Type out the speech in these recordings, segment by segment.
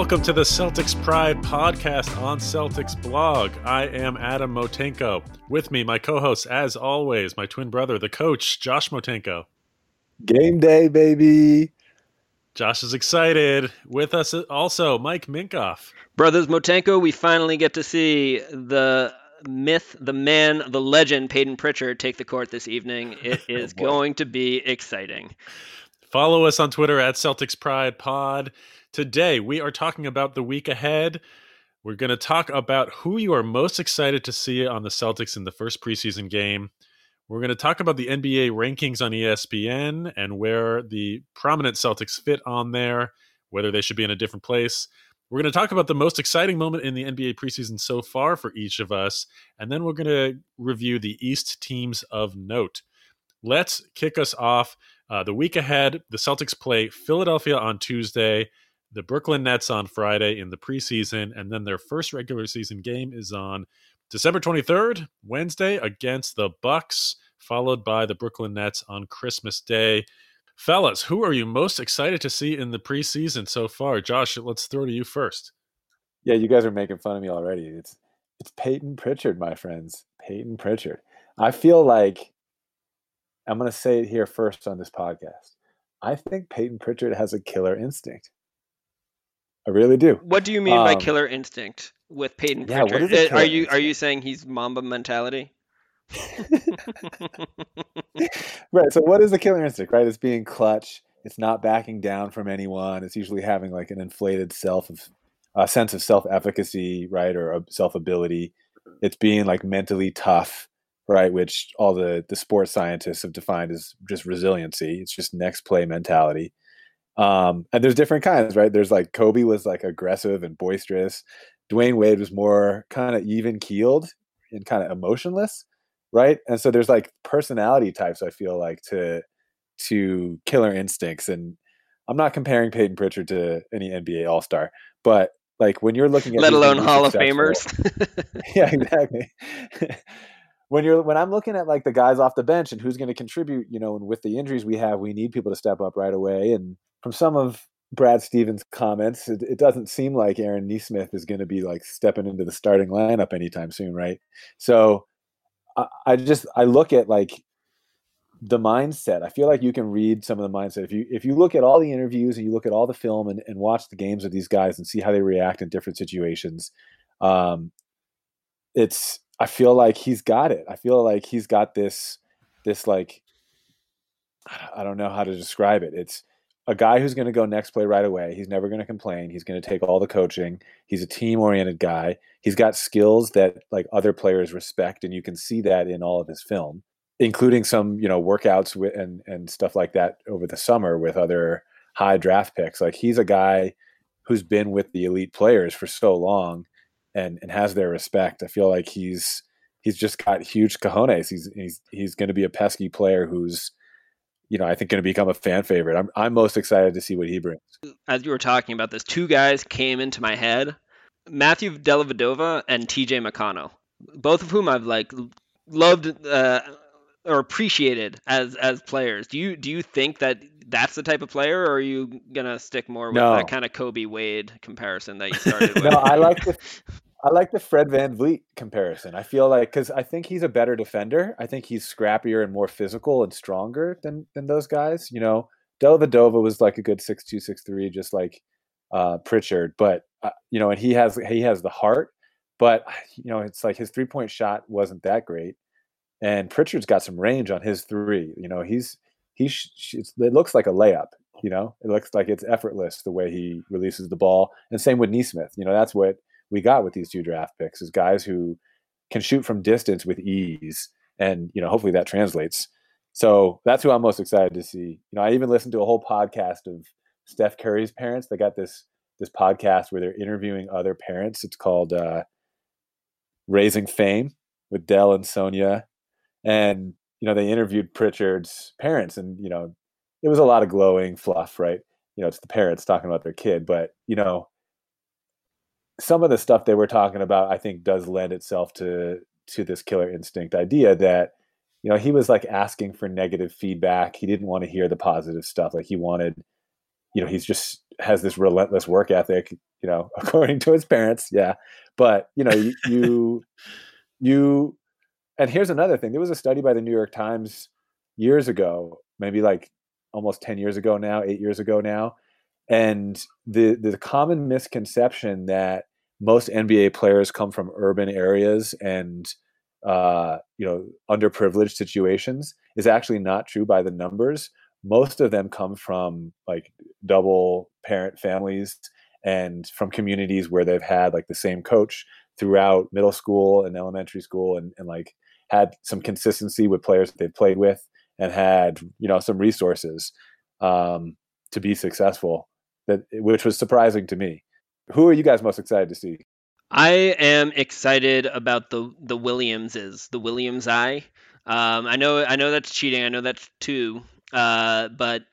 Welcome to the Celtics Pride podcast on Celtics Blog. I am Adam Motenko. With me, my co-host, as always, my twin brother, the coach, Josh Motenko. Game day, baby. Josh is excited. With us also, Mike Minkoff. Brothers Motenko, we finally get to see the myth, the man, the legend, Peyton Pritchard take the court this evening. It is going to be exciting. Follow us on Twitter at Celtics Pride Pod. Today, we are talking about the week ahead. We're going to talk about who you are most excited to see on the Celtics in the first preseason game. We're going to talk about the NBA rankings on ESPN and where the prominent Celtics fit on there, whether they should be in a different place. We're going to talk about the most exciting moment in the NBA preseason so far for each of us, and then we're going to review the East teams of note. Let's kick us off. The week ahead, the Celtics play Philadelphia on Tuesday, the Brooklyn Nets on Friday in the preseason, and then their first regular season game is on December 23rd, Wednesday, against the Bucks, followed by the Brooklyn Nets on Christmas Day. Fellas, who are you most excited to see in the preseason so far? Josh, let's throw to you first. Yeah, you guys are making fun of me already. It's Peyton Pritchard, my friends. Peyton Pritchard. I feel like, I'm going to say it here first on this podcast, I think Peyton Pritchard has a killer instinct. I really do. What do you mean by killer instinct with Peyton Pritchard? Are you saying he's Mamba mentality? Right. So what is the killer instinct, right? It's being clutch. It's not backing down from anyone. It's usually having like an inflated sense of self-efficacy, right? Or self-ability. It's being like mentally tough, right? Which all the sports scientists have defined as just resiliency. It's just next play mentality. And there's different kinds, right? There's like Kobe was like aggressive and boisterous. Dwayne Wade was more kind of even keeled and kind of emotionless, right? And so there's like personality types, I feel like, to killer instincts. And I'm not comparing Peyton Pritchard to any NBA All-Star, but like when you're looking at, let alone Hall of Famers. Yeah, exactly. When I'm looking at like the guys off the bench and who's going to contribute, you know, and with the injuries we have, we need people to step up right away. And from some of Brad Stevens' comments, it doesn't seem like Aaron Nesmith is going to be like stepping into the starting lineup anytime soon, right? So I look at like the mindset. I feel like you can read some of the mindset. If you look at all the interviews and you look at all the film and watch the games of these guys and see how they react in different situations, I feel like he's got it. I feel like he's got this like, I don't know how to describe it. It's a guy who's going to go next play right away. He's never going to complain. He's going to take all the coaching. He's a team-oriented guy. He's got skills that like other players respect, and you can see that in all of his film, including some, you know, workouts with, and stuff like that over the summer with other high draft picks. Like he's a guy who's been with the elite players for so long and has their respect. I feel like he's just got huge cojones. He's going to be a pesky player who's, you know, I think going to become a fan favorite. I'm most excited to see what he brings. As you were talking about this, two guys came into my head, Matthew Dellavedova and TJ McConnell, both of whom I've like loved or appreciated as players. Do you think that that's the type of player, or are you going to stick more with that kind of Kobe Wade comparison that you started with? No, I like the Fred VanVleet comparison. I feel like, because I think he's a better defender. I think he's scrappier and more physical and stronger than those guys. You know, Dellavedova was like a good 6'2", 6'3", just like Pritchard. But, you know, and he has the heart. But, you know, it's like his three-point shot wasn't that great. And Pritchard's got some range on his three. You know, it looks like a layup. You know, it looks like it's effortless the way he releases the ball. And same with Nesmith. You know, that's what we got with these two draft picks, is guys who can shoot from distance with ease. And, you know, hopefully that translates. So that's who I'm most excited to see. You know, I even listened to a whole podcast of Steph Curry's parents. They got this podcast where they're interviewing other parents. It's called Raising Fame with Dell and Sonia. And, you know, they interviewed Pritchard's parents, and, you know, it was a lot of glowing fluff, right? You know, it's the parents talking about their kid, but, you know, some of the stuff they were talking about, I think, does lend itself to this killer instinct idea that, you know, he was like asking for negative feedback. He didn't want to hear the positive stuff. Like he wanted, you know, he's just has this relentless work ethic, you know, according to his parents. Yeah. But, you know, you, and here's another thing. There was a study by the New York Times years ago, maybe like almost 10 years ago now, 8 years ago now. And the common misconception that most NBA players come from urban areas and, you know, underprivileged situations is actually not true by the numbers. Most of them come from like double parent families and from communities where they've had like the same coach throughout middle school and elementary school, and like had some consistency with players that they've played with and had, you know, some resources to be successful, that which was surprising to me. Who are you guys most excited to see? I am excited about the Williamses, the Williams eye. I know that's cheating. I know that's two. But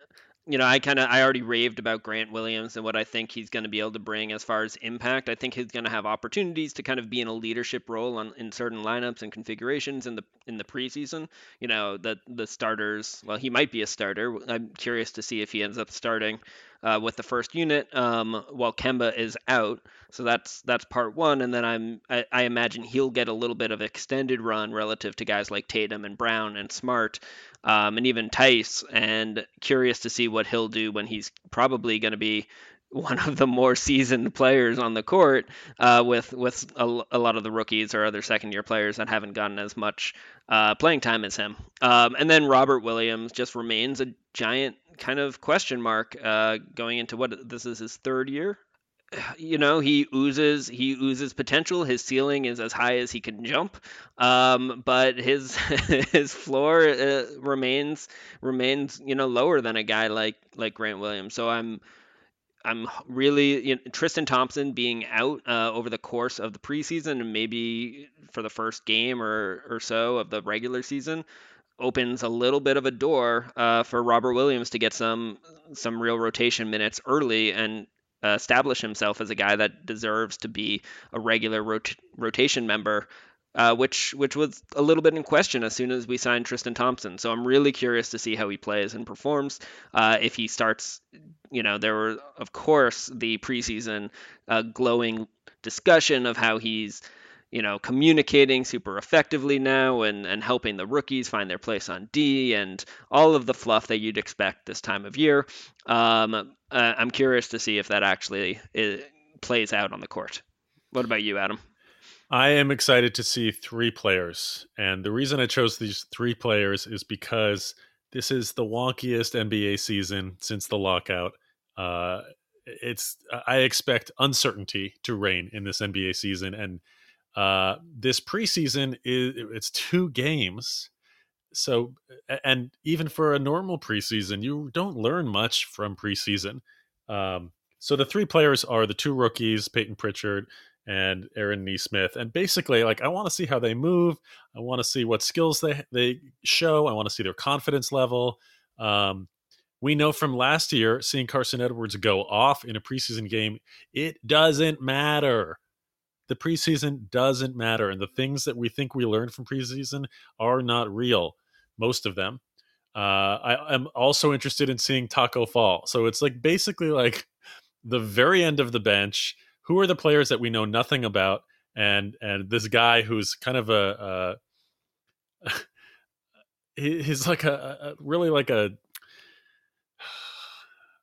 you know, I already raved about Grant Williams and what I think he's going to be able to bring as far as impact. I think he's going to have opportunities to kind of be in a leadership role in certain lineups and configurations in the preseason. You know, the starters. Well, he might be a starter. I'm curious to see if he ends up starting with the first unit while Kemba is out. So that's part one. And then I imagine he'll get a little bit of extended run relative to guys like Tatum and Brown and Smart and even Tice, and curious to see what he'll do when he's probably going to be one of the more seasoned players on the court with a lot of the rookies or other second year players that haven't gotten as much playing time as him. And then Robert Williams just remains a giant kind of question mark going into what this is his third year. You know, he oozes potential. His ceiling is as high as he can jump, but his his floor remains, you know, lower than a guy like Grant Williams. So I'm really, you know, Tristan Thompson being out over the course of the preseason and maybe for the first game or so of the regular season opens a little bit of a door for Robert Williams to get some real rotation minutes early and establish himself as a guy that deserves to be a regular rotation member, which was a little bit in question as soon as we signed Tristan Thompson. So I'm really curious to see how he plays and performs. If he starts, you know, there were, of course, the preseason glowing discussion of how he's, you know, communicating super effectively now and helping the rookies find their place on D and all of the fluff that you'd expect this time of year. I'm curious to see if that actually plays out on the court. What about you, Adam? I am excited to see three players. And the reason I chose these three players is because this is the wonkiest NBA season since the lockout. I expect uncertainty to reign in this NBA season. And this preseason it's two games. So, and even for a normal preseason, you don't learn much from preseason. So the three players are the two rookies, Peyton Pritchard and Aaron Nesmith. And basically, like, I want to see how they move. I want to see what skills they show. I want to see their confidence level. We know from last year, seeing Carson Edwards go off in a preseason game, it doesn't matter. The preseason doesn't matter, and the things that we think we learned from preseason are not real, most of them. I am also interested in seeing Taco Fall. So it's like basically like the very end of the bench. Who are the players that we know nothing about? And this guy who's kind of he's like a really like a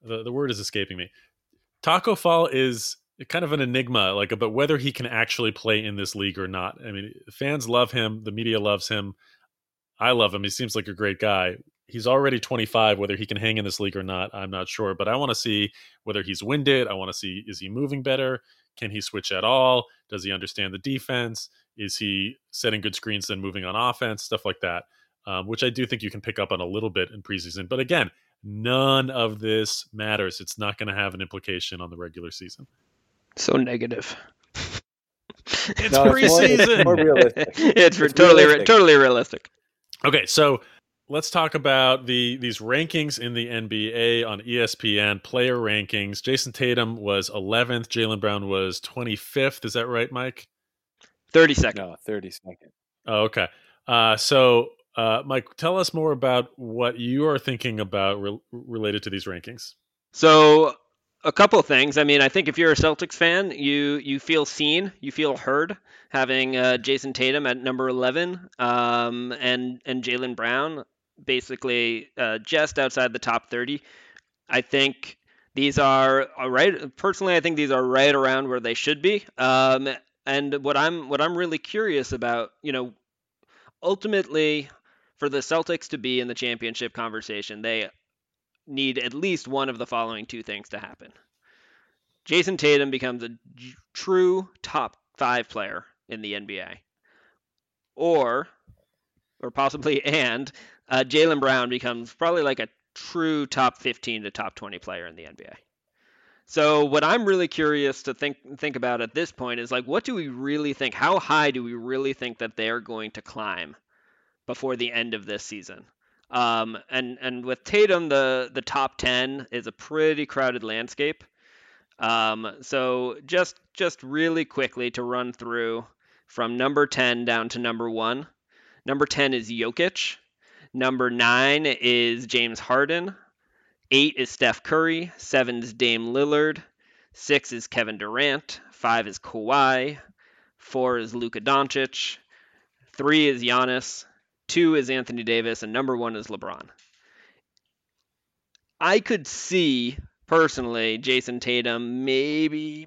the word is escaping me. Taco Fall is kind of an enigma, like about whether he can actually play in this league or not. I mean, fans love him. The media loves him. I love him. He seems like a great guy. He's already 25, whether he can hang in this league or not, I'm not sure, but I want to see whether he's winded. I want to see, is he moving better? Can he switch at all? Does he understand the defense? Is he setting good screens and moving on offense? Stuff like that, which I do think you can pick up on a little bit in preseason. But again, none of this matters. It's not going to have an implication on the regular season. So negative. It's preseason. More realistic. Totally realistic. Okay, so let's talk about these rankings in the NBA on ESPN, player rankings. Jayson Tatum was 11th. Jaylen Brown was 25th. Is that right, Mike? 32nd. No, 32nd. Oh, okay. So, Mike, tell us more about what you are thinking about related to these rankings. So A couple of things. I mean, I think if you're a Celtics fan, you feel seen, you feel heard, having Jayson Tatum at number 11 and Jaylen Brown basically just outside the top 30. I think these are all right. Personally, I think these are right around where they should be. And what I'm really curious about, ultimately, for the Celtics to be in the championship conversation, they need at least one of the following two things to happen. Jayson Tatum becomes a true top 5 player in the NBA, or possibly Jaylen Brown becomes probably like a true top 15 to top 20 player in the NBA. So what I'm really curious to think about at this point is, like, what do we really think? How high do we really think that they're going to climb before the end of this season? And with Tatum, the top 10 is a pretty crowded landscape. So just really quickly to run through from number 10 down to number 1. Number 10 is Jokic. Number 9 is James Harden. 8 is Steph Curry. 7 is Dame Lillard. 6 is Kevin Durant. 5 is Kawhi. 4 is Luka Doncic. 3 is Giannis. 2 is Anthony Davis, and number 1 is LeBron. I could see, personally, Jayson Tatum maybe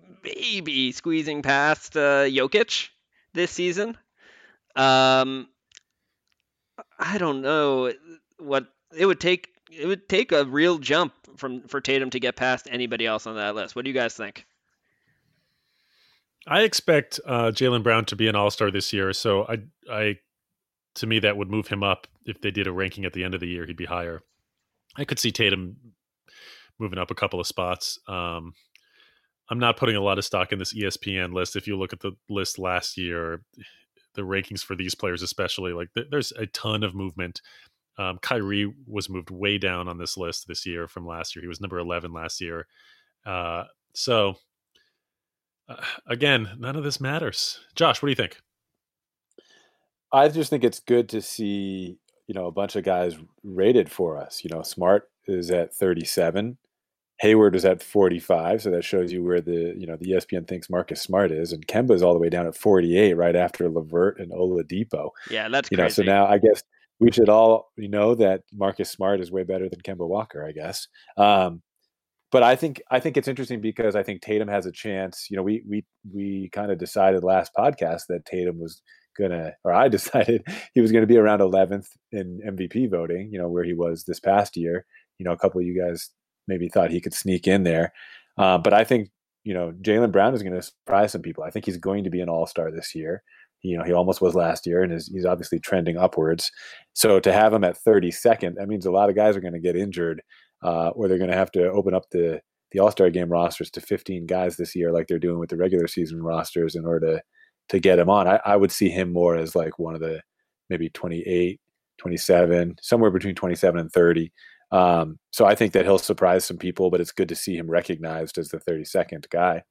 squeezing past Jokic this season. I don't know what it would take. It would take a real jump for Tatum to get past anybody else on that list. What do you guys think? I expect Jaylen Brown to be an All-Star this year, so I to me, that would move him up. If they did a ranking at the end of the year, he'd be higher. I could see Tatum moving up a couple of spots. I'm not putting a lot of stock in this ESPN list. If you look at the list last year, the rankings for these players especially, like there's a ton of movement. Kyrie was moved way down on this list this year from last year. He was number 11 last year. So again, none of this matters. Josh, what do you think? I just think it's good to see, a bunch of guys rated for us. Smart is at 37. Hayward was at 45. So that shows you where the ESPN thinks Marcus Smart is. And Kemba's all the way down at 48, right after LeVert and Oladipo. Yeah, that's crazy. So now I guess we should all know that Marcus Smart is way better than Kemba Walker, I guess. But I think it's interesting because I think Tatum has a chance. We kind of decided last podcast that Tatum was I decided he was gonna be around 11th in MVP voting, where he was this past year. A couple of you guys maybe thought he could sneak in there, but I think Jaylen Brown is gonna surprise some people. I think he's going to be an All-Star this year. He almost was last year, and he's obviously trending upwards. So to have him at 32nd, that means a lot of guys are going to get injured, or they're going to have to open up the All-Star game rosters to 15 guys this year, like they're doing with the regular season rosters, in order to get him on. I would see him more as like one of the maybe 28, 27, somewhere between 27 and 30. So I think that he'll surprise some people, but it's good to see him recognized as the 32nd guy.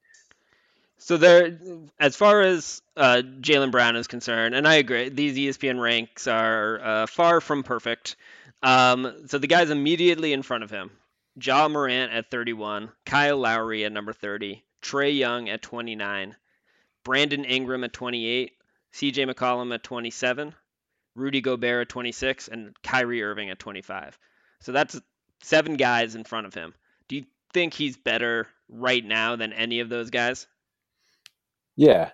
So there, as far as Jaylen Brown is concerned, and I agree, these ESPN ranks are far from perfect. So the guys immediately in front of him: Ja Morant at 31, Kyle Lowry at number 30, Trae Young at 29, Brandon Ingram at 28, CJ McCollum at 27, Rudy Gobert at 26, and Kyrie Irving at 25. So that's 7 guys in front of him. Do you think he's better right now than any of those guys? Yeah,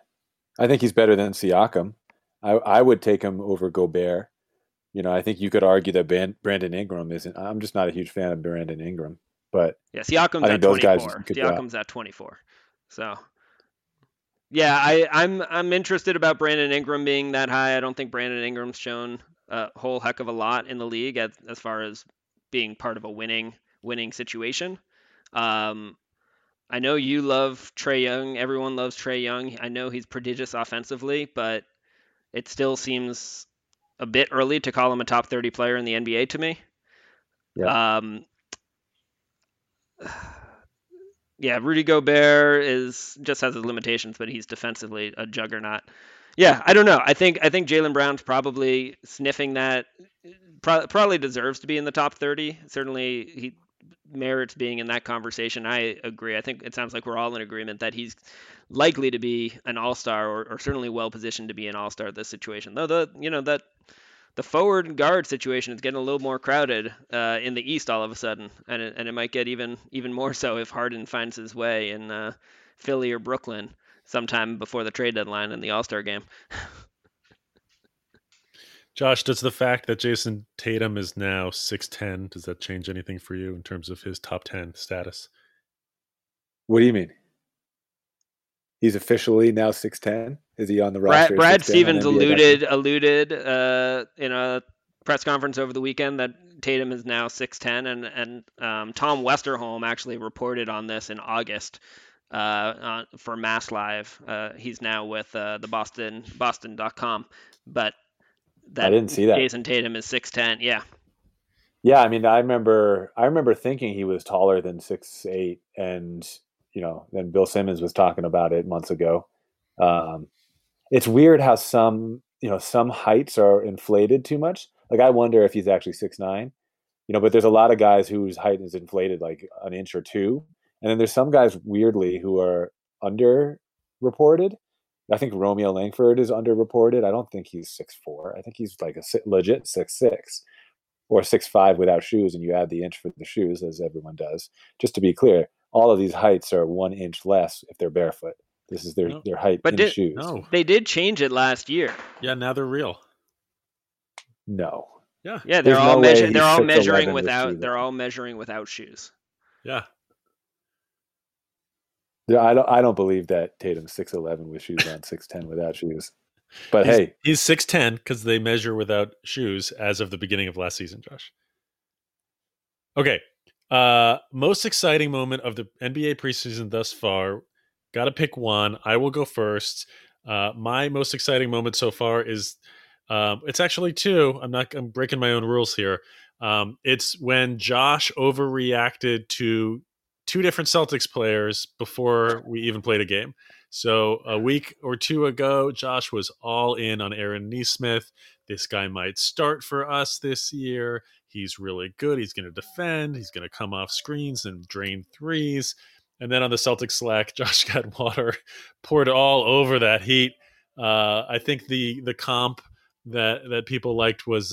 I think he's better than Siakam. I would take him over Gobert. I think you could argue that Brandon Ingram isn't. I'm just not a huge fan of Brandon Ingram, but yeah, Siakam's at 24. Siakam's at 24. So. Yeah, I'm interested about Brandon Ingram being that high. I don't think Brandon Ingram's shown a whole heck of a lot in the league as far as being part of a winning situation. I know you love Trae Young. Everyone loves Trae Young. I know he's prodigious offensively, but it still seems a bit early to call him a top 30 player in the NBA to me. Yeah. Yeah, Rudy Gobert just has his limitations, but he's defensively a juggernaut. Yeah, I don't know. I think Jaylen Brown's probably sniffing that. Probably deserves to be in the top 30. Certainly, he merits being in that conversation. I agree. I think it sounds like we're all in agreement that he's likely to be an all-star, or certainly well-positioned to be an all-star at this situation. Though, the forward and guard situation is getting a little more crowded in the East all of a sudden, and it might get even more so if Harden finds his way in Philly or Brooklyn sometime before the trade deadline and the All-Star game. Josh, does the fact that Jayson Tatum is now 6'10", does that change anything for you in terms of his top 10 status? What do you mean? He's officially now 6'10"? Is he on the roster? Brad Stevens alluded in a press conference over the weekend that Tatum is now 6'10", and Tom Westerholm actually reported on this in August for Mass Live. He's now with the Boston.com, but I didn't see that. Jayson Tatum is 6'10". Yeah. Yeah. I mean, I remember thinking he was taller than 6'8", and, then Bill Simmons was talking about it months ago. It's weird how some heights are inflated too much. Like, I wonder if he's actually 6'9", but there's a lot of guys whose height is inflated like an inch or two. And then there's some guys weirdly who are underreported. I think Romeo Langford is underreported. I don't think he's 6'4". I think he's like a legit 6'6" or 6'5" without shoes, and you add the inch for the shoes, as everyone does. Just to be clear, all of these heights are 1 inch less if they're barefoot. This is their height shoes. No. They did change it last year. Yeah, now they're real. No. Yeah. Yeah, they're all measuring without shoes. Yeah. I don't believe that Tatum's 6'11" with shoes on, 6'10" without shoes. But he's 6'10" because they measure without shoes as of the beginning of last season, Josh. Okay. Most exciting moment of the NBA preseason thus far. Got to pick one. I will go first. My most exciting moment so far is it's actually two. I'm breaking my own rules here. It's when Josh overreacted to two different Celtics players before we even played a game. So a week or two ago, Josh was all in on Aaron Nesmith. This guy might start for us this year. He's really good. He's going to defend. He's going to come off screens and drain threes. And then on the Celtics Slack, Josh got water poured all over that Heat. I think the comp that people liked was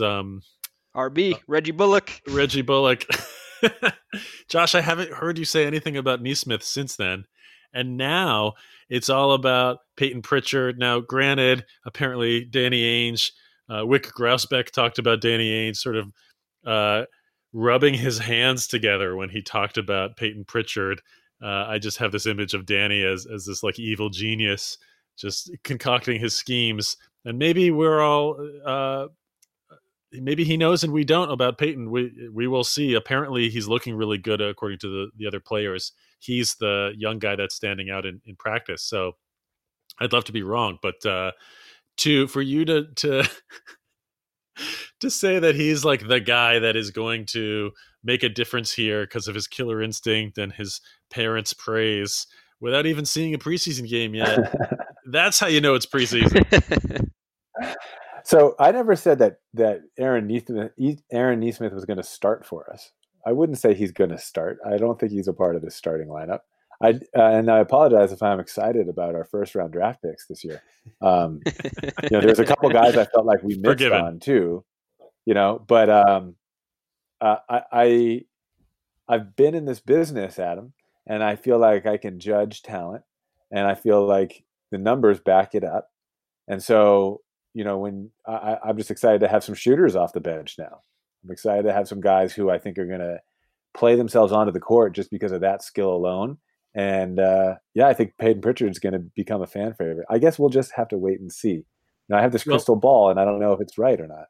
RB, Reggie Bullock. Josh, I haven't heard you say anything about Nesmith since then. And now it's all about Peyton Pritchard. Now, granted, apparently Danny Ainge, Wick Grousbeck talked about Danny Ainge sort of rubbing his hands together when he talked about Peyton Pritchard. I just have this image of Danny as this like evil genius just concocting his schemes. And maybe we're all... maybe he knows and we don't about Peyton. We will see. Apparently he's looking really good according to the other players. He's the young guy that's standing out in practice. So I'd love to be wrong, but for you to say that he's like the guy that is going to make a difference here because of his killer instinct and his parents' praise without even seeing a preseason game yet. That's how you know it's preseason. So I never said that Aaron Nesmith was going to start for us. I wouldn't say he's going to start. I don't think he's a part of this starting lineup. And I apologize if I'm excited about our first round draft picks this year. There's a couple guys I felt like we missed on too. But I've been in this business, Adam, and I feel like I can judge talent, and I feel like the numbers back it up, and so. When I'm just excited to have some shooters off the bench now. I'm excited to have some guys who I think are going to play themselves onto the court just because of that skill alone. And I think Peyton Pritchard is going to become a fan favorite. I guess we'll just have to wait and see. Now, I have this crystal ball, and I don't know if it's right or not.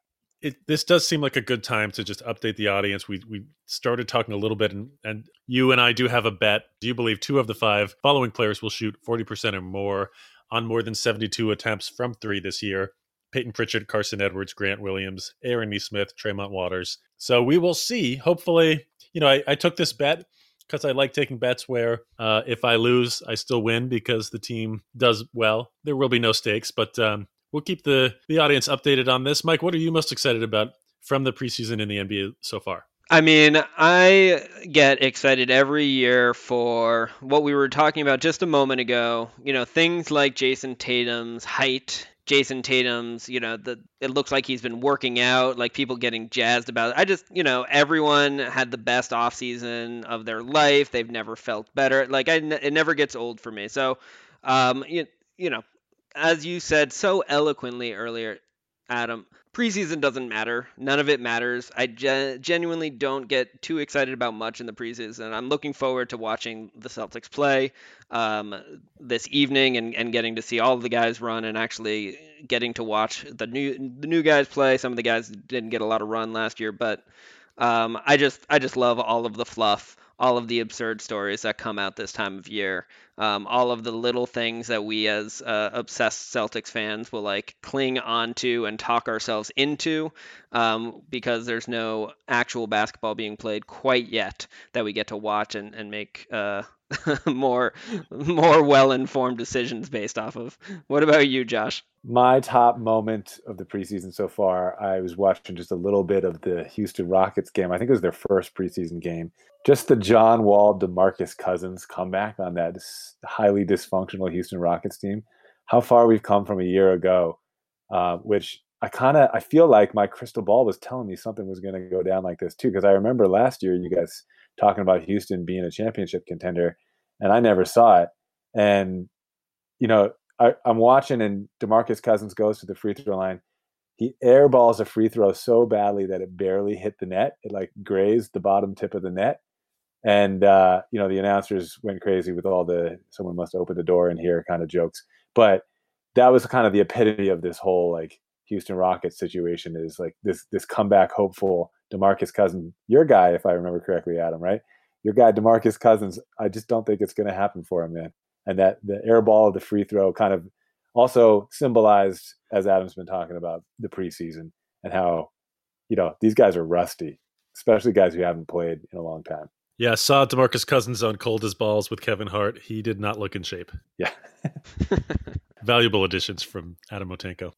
This does seem like a good time to just update the audience. We started talking a little bit, and you and I do have a bet. Do you believe two of the five following players will shoot 40% or more on more than 72 attempts from three this year? Peyton Pritchard, Carson Edwards, Grant Williams, Aaron Nesmith, Tremont Waters. So we will see. Hopefully, I took this bet because I like taking bets where if I lose, I still win because the team does well. There will be no stakes, but we'll keep the audience updated on this. Mike, what are you most excited about from the preseason in the NBA so far? I mean, I get excited every year for what we were talking about just a moment ago. You know, things like Jayson Tatum's height, Jayson Tatum's, you know, it looks like he's been working out, like people getting jazzed about it. I just, you know, everyone had the best offseason of their life. They've never felt better. Like, it never gets old for me. So, you know, as you said so eloquently earlier, Adam, preseason doesn't matter. None of it matters. I genuinely don't get too excited about much in the preseason. I'm looking forward to watching the Celtics play this evening and getting to see all of the guys run and actually getting to watch the new guys play. Some of the guys didn't get a lot of run last year, but I just love all of the fluff, all of the absurd stories that come out this time of year, all of the little things that we as obsessed Celtics fans will like cling onto and talk ourselves into, because there's no actual basketball being played quite yet that we get to watch and make more well-informed decisions based off of. What about you, Josh? My top moment of the preseason so far, I was watching just a little bit of the Houston Rockets game. I think it was their first preseason game. Just the John Wall, DeMarcus Cousins comeback on that highly dysfunctional Houston Rockets team. How far we've come from a year ago, which I feel like my crystal ball was telling me something was going to go down like this too, because I remember last year you guys talking about Houston being a championship contender, and I never saw it. And, you know, I'm watching, and DeMarcus Cousins goes to the free throw line. He airballs a free throw so badly that it barely hit the net. It like grazed the bottom tip of the net. And, you know, the announcers went crazy with all the "someone must open the door in here" kind of jokes. But that was kind of the epitome of this whole like Houston Rockets situation, is like this comeback hopeful DeMarcus Cousins, your guy, if I remember correctly, Adam, right? Your guy, DeMarcus Cousins. I just don't think it's going to happen for him, man. And that the air ball of the free throw kind of also symbolized, as Adam's been talking about, the preseason and how, you know, these guys are rusty, especially guys who haven't played in a long time. Yeah, I saw DeMarcus Cousins on Cold as Balls with Kevin Hart. He did not look in shape. Yeah. Valuable additions from Adam Motenko.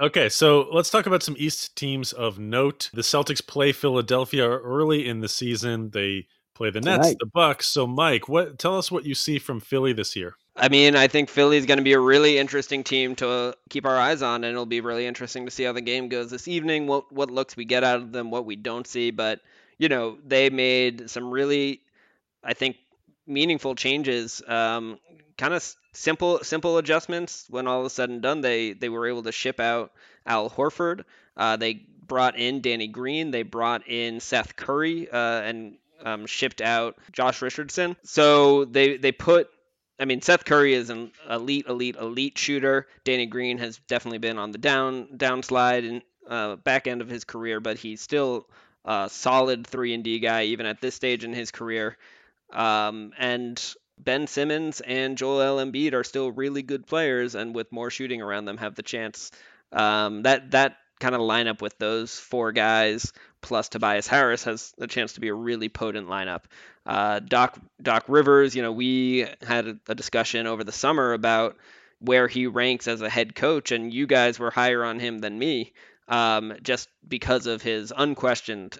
Okay, so let's talk about some East teams of note. The Celtics play Philadelphia early in the season. They play the Nets, tonight. The Bucks. So, Mike, tell us what you see from Philly this year. I mean, I think Philly is going to be a really interesting team to keep our eyes on, and it'll be really interesting to see how the game goes this evening, what looks we get out of them, what we don't see. But, you know, they made some really, I think, meaningful changes, kind of simple adjustments. When all is said and done, they were able to ship out Al Horford. They brought in Danny Green. They brought in Seth Curry, and shipped out Josh Richardson. So they put, I mean, Seth Curry is an elite shooter. Danny Green has definitely been on the downslide and back end of his career, but he's still a solid 3-and-D guy even at this stage in his career. And Ben Simmons and Joel Embiid are still really good players, and with more shooting around them, have the chance. That kind of lineup with those four guys plus Tobias Harris has the chance to be a really potent lineup. Doc Rivers, you know, we had a discussion over the summer about where he ranks as a head coach, and you guys were higher on him than me, just because of his unquestioned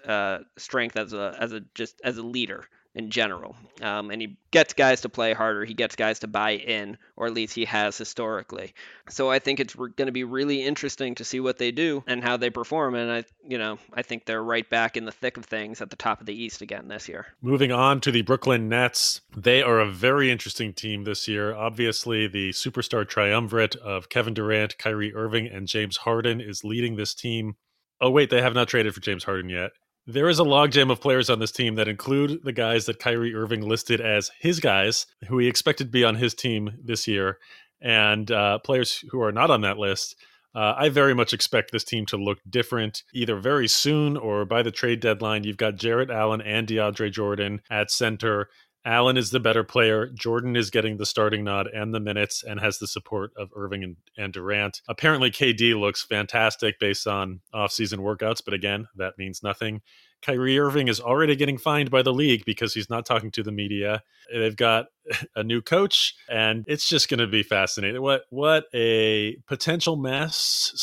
strength as a leader in general. And he gets guys to play harder. He gets guys to buy in, or at least he has historically. So I think it's going to be really interesting to see what they do and how they perform. And I think they're right back in the thick of things at the top of the East again this year. Moving on to the Brooklyn Nets. They are a very interesting team this year. Obviously, the superstar triumvirate of Kevin Durant, Kyrie Irving, and James Harden is leading this team. Oh, wait, they have not traded for James Harden yet. There is a logjam of players on this team that include the guys that Kyrie Irving listed as his guys, who he expected to be on his team this year, and players who are not on that list. I very much expect this team to look different, either very soon or by the trade deadline. You've got Jarrett Allen and DeAndre Jordan at center. Allen is the better player. Jordan is getting the starting nod and the minutes and has the support of Irving and Durant. Apparently, KD looks fantastic based on offseason workouts, but again, that means nothing. Kyrie Irving is already getting fined by the league because he's not talking to the media. They've got a new coach, and it's just going to be fascinating. What a potential mess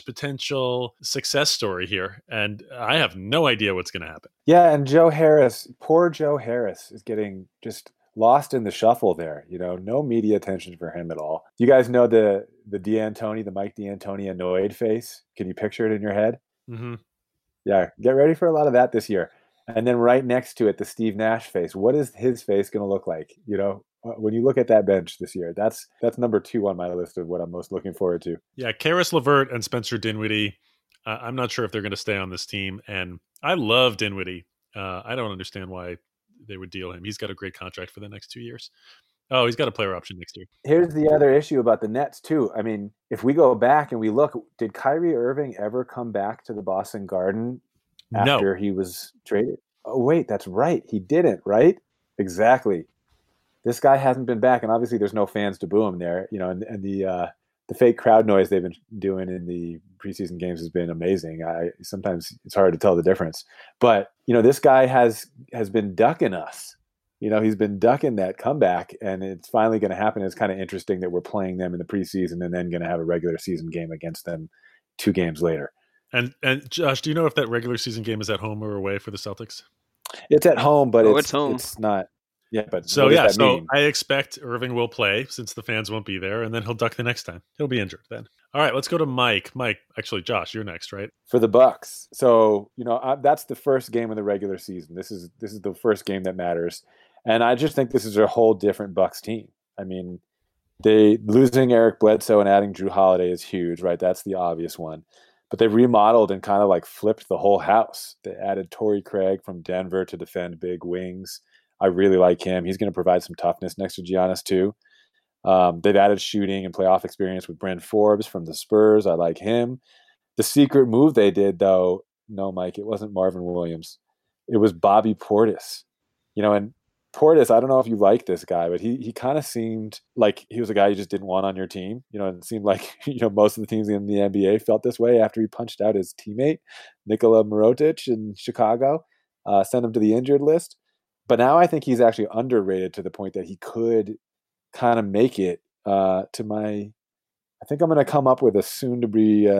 / potential success story here. And I have no idea what's going to happen. Yeah. And Joe Harris, poor Joe Harris is getting just lost in the shuffle there. You know, no media attention for him at all. You guys know the D'Antoni, the Mike D'Antoni annoyed face. Can you picture it in your head? Mm-hmm. Yeah, get ready for a lot of that this year. And then right next to it, the Steve Nash face. What is his face going to look like? You know, when you look at that bench this year, that's number 2 on my list of what I'm most looking forward to. Yeah, Karis LeVert and Spencer Dinwiddie. I'm not sure if they're going to stay on this team. And I love Dinwiddie. I don't understand why they would deal him. He's got a great contract for the next 2 years. Oh, he's got a player option next year. Here's the other issue about the Nets, too. I mean, if we go back and we look, did Kyrie Irving ever come back to the Boston Garden after he was traded? Oh, wait, that's right. He didn't, right? Exactly. This guy hasn't been back, and obviously there's no fans to boo him there. You know, and the fake crowd noise they've been doing in the preseason games has been amazing. Sometimes it's hard to tell the difference. But, you know, this guy has been ducking us. You know, he's been ducking that comeback, and it's finally going to happen. It's kind of interesting that we're playing them in the preseason and then going to have a regular season game against them 2 games later. And Josh, do you know if that regular season game is at home or away for the Celtics? It's at home, but it's home. It's not. Yeah, but so I expect Irving will play since the fans won't be there, and then he'll duck the next time. He'll be injured then. All right, let's go to Mike. Mike, actually, Josh, you're next, right? For the Bucks. So, you know, that's the first game of the regular season. This is the first game that matters. And I just think this is a whole different Bucks team. I mean, losing Eric Bledsoe and adding Jrue Holiday is huge, right? That's the obvious one. But they've remodeled and kind of like flipped the whole house. They added Torrey Craig from Denver to defend big wings. I really like him. He's going to provide some toughness next to Giannis too. They've added shooting and playoff experience with Bryn Forbes from the Spurs. I like him. The secret move they did, though, no, Mike, it wasn't Marvin Williams. It was Bobby Portis. You know, and Portis, I don't know if you like this guy, but he kind of seemed like he was a guy you just didn't want on your team. You know, it seemed like, you know, most of the teams in the NBA felt this way after he punched out his teammate, Nikola Mirotic in Chicago, sent him to the injured list. But now I think he's actually underrated to the point that he could kind of make it I think I'm going to come up with a soon-to-be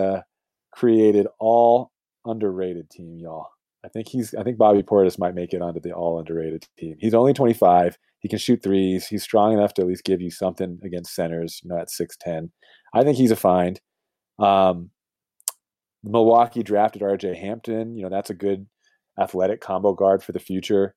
created all-underrated team, y'all. I think Bobby Portis might make it onto the all-underrated team. He's only 25. He can shoot threes. He's strong enough to at least give you something against centers, you know, at 6'10". I think he's a find. Milwaukee drafted R.J. Hampton. You know, that's a good athletic combo guard for the future.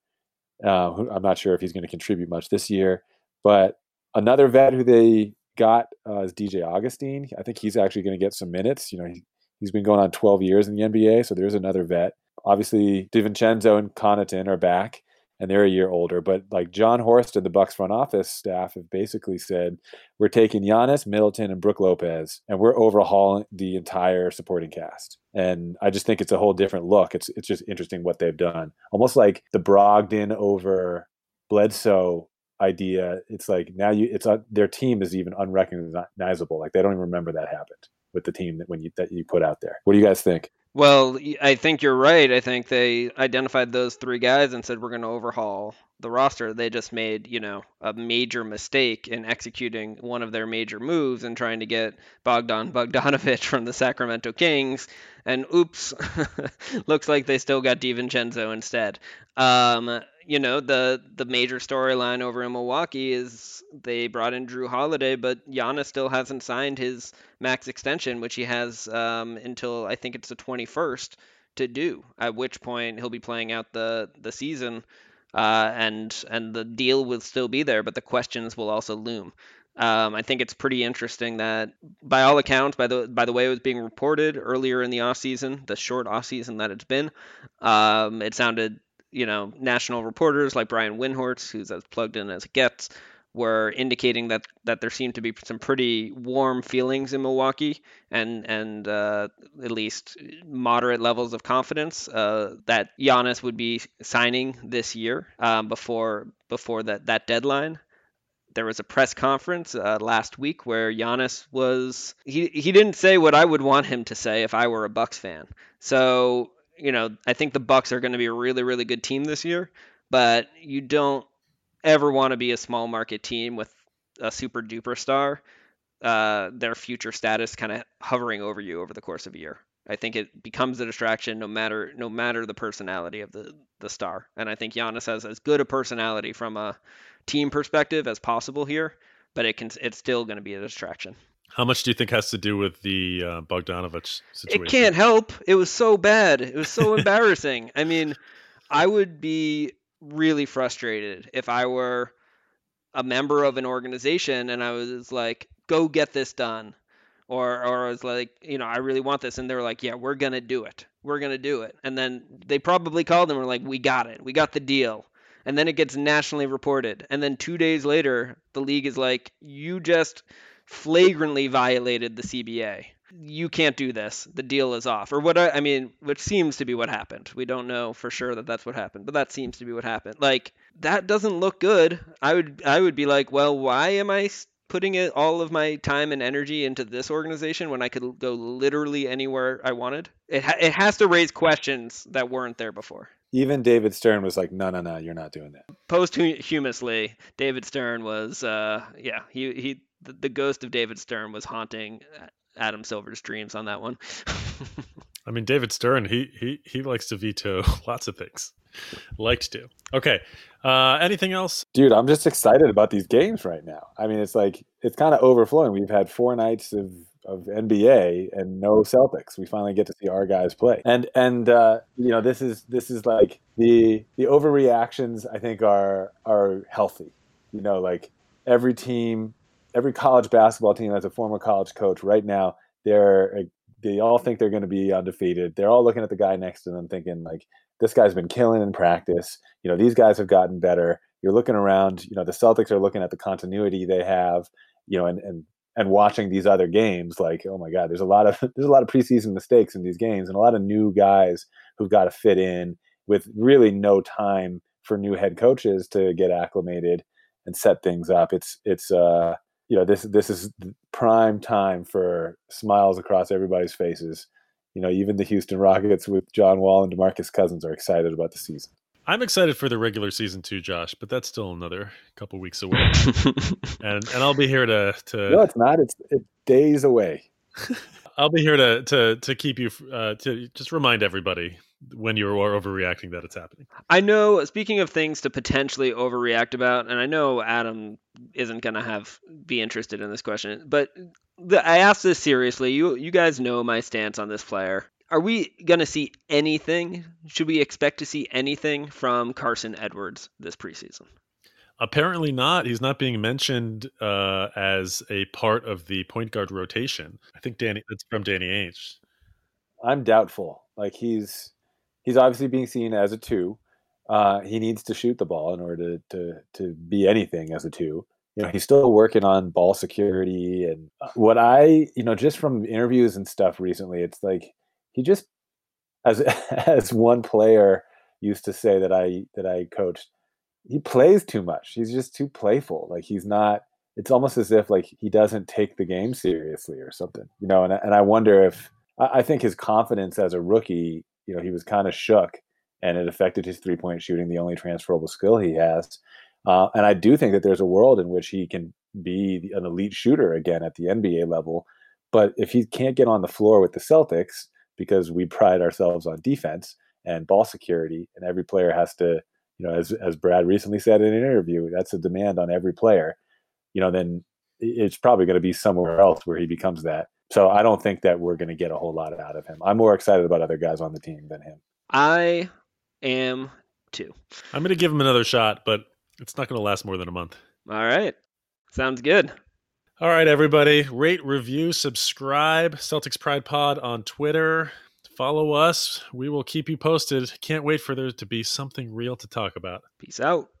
I'm not sure if he's going to contribute much this year, but another vet who they got is DJ Augustine. I think he's actually going to get some minutes. You know, he's been going on 12 years in the NBA, so there's another vet. Obviously, DiVincenzo and Connaughton are back, and they're a year older. But like John Horst and the Bucks front office staff have basically said, we're taking Giannis, Middleton, and Brook Lopez, and we're overhauling the entire supporting cast. And I just think it's a whole different look. It's just interesting what they've done. Almost like the Brogdon over Bledsoe idea. It's like now their team is even unrecognizable. Like they don't even remember that happened with the team that you put out there. What do you guys think? Well, I think you're right. I think they identified those 3 guys and said, we're going to overhaul the roster. They just made, you know, a major mistake in executing one of their major moves and trying to get Bogdan Bogdanović from the Sacramento Kings. And oops, looks like they still got DiVincenzo instead. You know, the major storyline over in Milwaukee is they brought in Jrue Holiday, but Giannis still hasn't signed his max extension, which he has until I think it's the 21st to do, at which point he'll be playing out the season and the deal will still be there, but the questions will also loom. I think it's pretty interesting that by all accounts, by the way it was being reported earlier in the offseason, the short offseason that it's been, it sounded, you know, national reporters like Brian Windhorst, who's as plugged in as it gets, were indicating that there seemed to be some pretty warm feelings in Milwaukee and at least moderate levels of confidence that Giannis would be signing this year before that deadline. There was a press conference last week where Giannis was he didn't say what I would want him to say if I were a Bucks fan. So you know, I think the Bucks are going to be a really, really good team this year, but you don't ever want to be a small market team with a super duper star, their future status kind of hovering over you over the course of a year. I think it becomes a distraction no matter the personality of the star. And I think Giannis has as good a personality from a team perspective as possible here, but it's still going to be a distraction. How much do you think has to do with the Bogdanovich situation? It can't help. It was so bad. It was so embarrassing. I mean, I would be really frustrated if I were a member of an organization and I was like, go get this done. Or I was like, you know, I really want this. And they were like, yeah, we're going to do it. We're going to do it. And then they probably called them and were like, we got it. We got the deal. And then it gets nationally reported. And then 2 days later, the league is like, you just flagrantly violated the CBA. You can't do this. The deal is off. Or what I mean, which seems to be what happened. We don't know for sure that that's what happened, but that seems to be what happened. Like, that doesn't look good. I would be like, well, why am I putting all of my time and energy into this organization when I could go literally anywhere I wanted? It has to raise questions that weren't there before. Even David Stern was like, no, you're not doing that. Posthumously, David Stern was, the ghost of David Stern was haunting Adam Silver's dreams on that one. I mean, David Stern, he likes to veto lots of things. Liked to. Okay. Anything else? Dude, I'm just excited about these games right now. I mean, it's like, it's kind of overflowing. We've had 4 nights of NBA and no Celtics. We finally get to see our guys play. And you know, this is like the overreactions, I think, are healthy. You know, like every team, every college basketball team has a former college coach right now. They all think they're going to be undefeated. They're all looking at the guy next to them thinking like, this guy's been killing in practice. You know, these guys have gotten better. You're looking around, you know, the Celtics are looking at the continuity they have, you know, and watching these other games like, oh my God, there's a lot of preseason mistakes in these games and a lot of new guys who've got to fit in with really no time for new head coaches to get acclimated and set things up. It's you know, this is prime time for smiles across everybody's faces. You know, even the Houston Rockets with John Wall and DeMarcus Cousins are excited about the season. I'm excited for the regular season too, Josh, but that's still another couple weeks away. and I'll be here to. No, it's not. It's days away. I'll be here to keep you to just remind everybody when you are overreacting that it's happening. I know. Speaking of things to potentially overreact about, and I know Adam isn't going to be interested in this question, but I asked this seriously. You guys know my stance on this player. Are we going to see anything? Should we expect to see anything from Carson Edwards this preseason? Apparently not. He's not being mentioned as a part of the point guard rotation. I think that's from Danny Ainge. I'm doubtful. Like he's obviously being seen as a 2. He needs to shoot the ball in order to be anything as a 2. You know, he's still working on ball security, and what I, you know, just from interviews and stuff recently, it's like he just, as one player used to say that I coached, he plays too much. He's just too playful. Like he's not. It's almost as if like he doesn't take the game seriously or something. You know, and I wonder if I think his confidence as a rookie, you know, he was kind of shook, and it affected his 3-point shooting, the only transferable skill he has. And I do think that there's a world in which he can be an elite shooter again at the NBA level. But if he can't get on the floor with the Celtics, because we pride ourselves on defense and ball security, and every player has to, you know, as Brad recently said in an interview, that's a demand on every player, you know, then it's probably going to be somewhere else where he becomes that. So I don't think that we're going to get a whole lot out of him. I'm more excited about other guys on the team than him. I am too. I'm going to give him another shot, but it's not going to last more than a month. All right. Sounds good. All right, everybody. Rate, review, subscribe. Celtics Pride Pod on Twitter. Follow us. We will keep you posted. Can't wait for there to be something real to talk about. Peace out.